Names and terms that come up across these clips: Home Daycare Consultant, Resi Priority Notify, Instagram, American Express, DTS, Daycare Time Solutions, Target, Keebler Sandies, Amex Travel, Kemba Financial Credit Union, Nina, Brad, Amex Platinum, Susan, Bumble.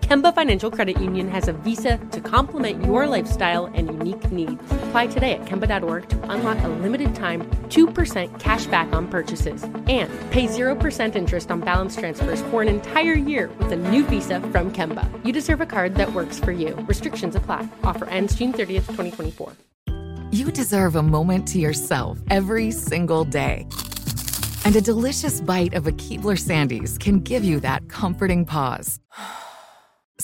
Kemba Financial Credit Union has a visa to complement your lifestyle and unique needs. Apply today at Kemba.org to unlock a limited time 2% cashback on purchases and pay 0% interest on balance transfers for an entire year with a new visa from Kemba. You deserve a card that works for you. Restrictions apply. Offer ends June 30th, 2024. You deserve a moment to yourself every single day. And a delicious bite of a Keebler Sandies can give you that comforting pause.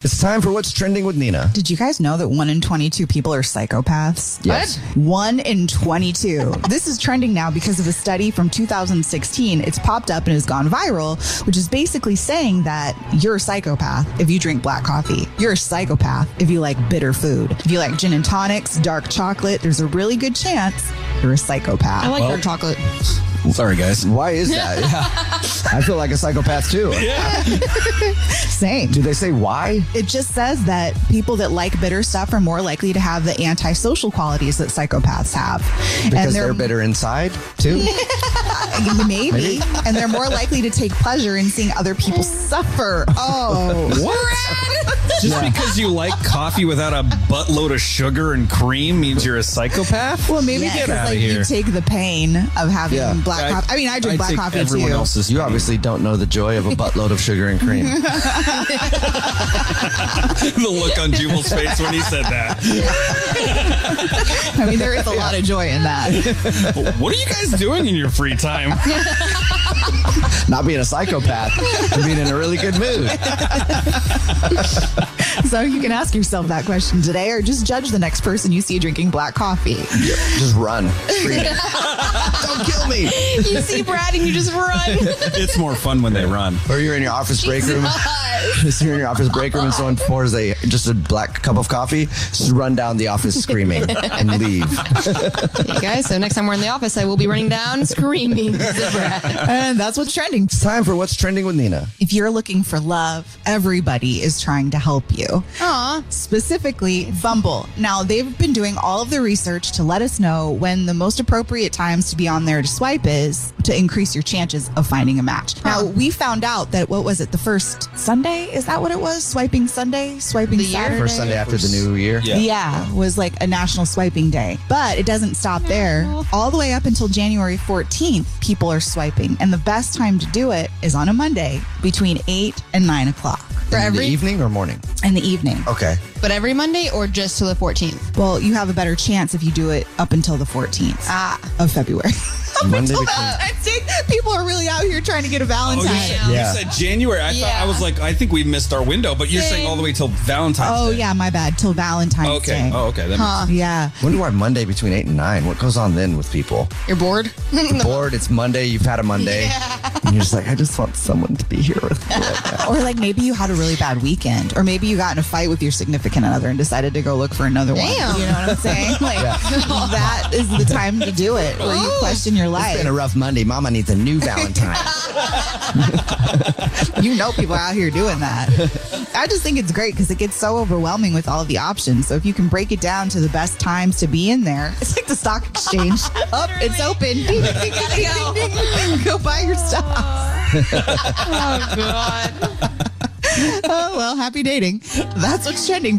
It's time for What's Trending with Nina. Did you guys know that 1 in 22 people are psychopaths? Yes. What? 1 in 22. This is trending now because of a study from 2016. It's popped up and has gone viral, which is basically saying that you're a psychopath if you drink black coffee. You're a psychopath if you like bitter food. If you like gin and tonics, dark chocolate, there's a really good chance you're a psychopath. I like dark chocolate. Sorry, guys. Why is that? Yeah. I feel like a psychopath, too. Yeah. Same. Do they say why? It just says that people that like bitter stuff are more likely to have the antisocial qualities that psychopaths have. Because and they're bitter inside, too? Maybe. And they're more likely to take pleasure in seeing other people suffer. Oh. What? Just because you like coffee without a buttload of sugar and cream means you're a psychopath? Well, maybe because you take the pain of having black coffee. I mean, I drink black coffee too. You obviously don't know the joy of a buttload of sugar and cream. The look on Jubal's face when he said that. I mean, there is a lot of joy in that. Well, what are you guys doing in your free time? Not being a psychopath, but being in a really good mood. So you can ask yourself that question today, or just judge the next person you see drinking black coffee. Yeah, just run. Don't kill me. You see Brad and you just run. It's more fun when they run. Or you're in your office break room. You're in your office break room and someone pours just a black cup of coffee. Just run down the office screaming and leave. Hey guys, so next time we're in the office, I will be running down screaming. And that's what's trending. It's time for What's Trending with Nina. If you're looking for love, everybody is trying to help you. Aww. Specifically, Bumble. Now, they've been doing all of the research to let us know when the most appropriate times to be on there to swipe is to increase your chances of finding a match. Now, we found out that, what was it, the first Sunday? Is that what it was? Swiping Sunday? Swiping Saturday? First Sunday after the new year? Yeah, was like a national swiping day. But it doesn't stop there. All the way up until January 14th, people are swiping. And the best time to do it is on a Monday between 8 and 9 o'clock. In the evening or morning? In the evening. Okay. But every Monday or just till the 14th? Well, you have a better chance if you do it up until the 14th of February. Monday I think people are really out here trying to get a Valentine. You said January. I thought I was like, I think we missed our window, but you're saying all the way till Valentine's Day. Oh, yeah, my bad. Till Valentine's Day. Oh, okay. That makes sense. Yeah. Wonder why Monday between 8 and 9. What goes on then with people? You're bored? You're bored. It's Monday. You've had a Monday. Yeah. And you're just like, I just want someone to be here with me. Or like maybe you had a really bad weekend. Or maybe you got in a fight with your significant other and decided to go look for another one. You know what I'm saying? Like, that is the time to do it. Where you question your life. It's been a rough Monday. Mama needs a new Valentine. You know people are out here doing that. I just think it's great because it gets so overwhelming with all of the options. So if you can break it down to the best times to be in there, it's like the stock exchange. Up, it's open. You gotta go. Go buy your stuff. Oh, God. Oh, well, happy dating. That's what's trending.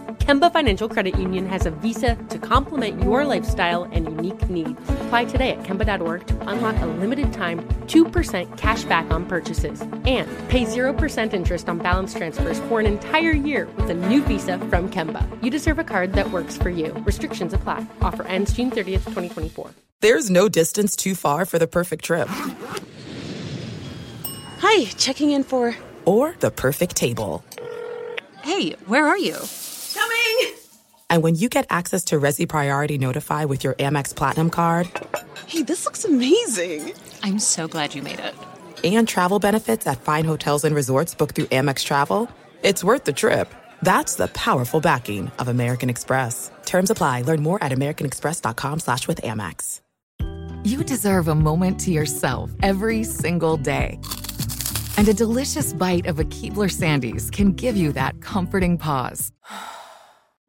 Kemba Financial Credit Union has a visa to complement your lifestyle and unique needs. Apply today at Kemba.org to unlock a limited time 2% cash back on purchases and pay 0% interest on balance transfers for an entire year with a new visa from Kemba. You deserve a card that works for you. Restrictions apply. Offer ends June 30th, 2024. There's no distance too far for the perfect trip. Hi, checking in for... Or the perfect table. Hey, where are you? Coming! And when you get access to Resi Priority Notify with your Amex Platinum card... Hey, this looks amazing. I'm so glad you made it. And travel benefits at fine hotels and resorts booked through Amex Travel. It's worth the trip. That's the powerful backing of American Express. Terms apply. Learn more at americanexpress.com/withAmex. You deserve a moment to yourself every single day. And a delicious bite of a Keebler Sandies can give you that comforting pause.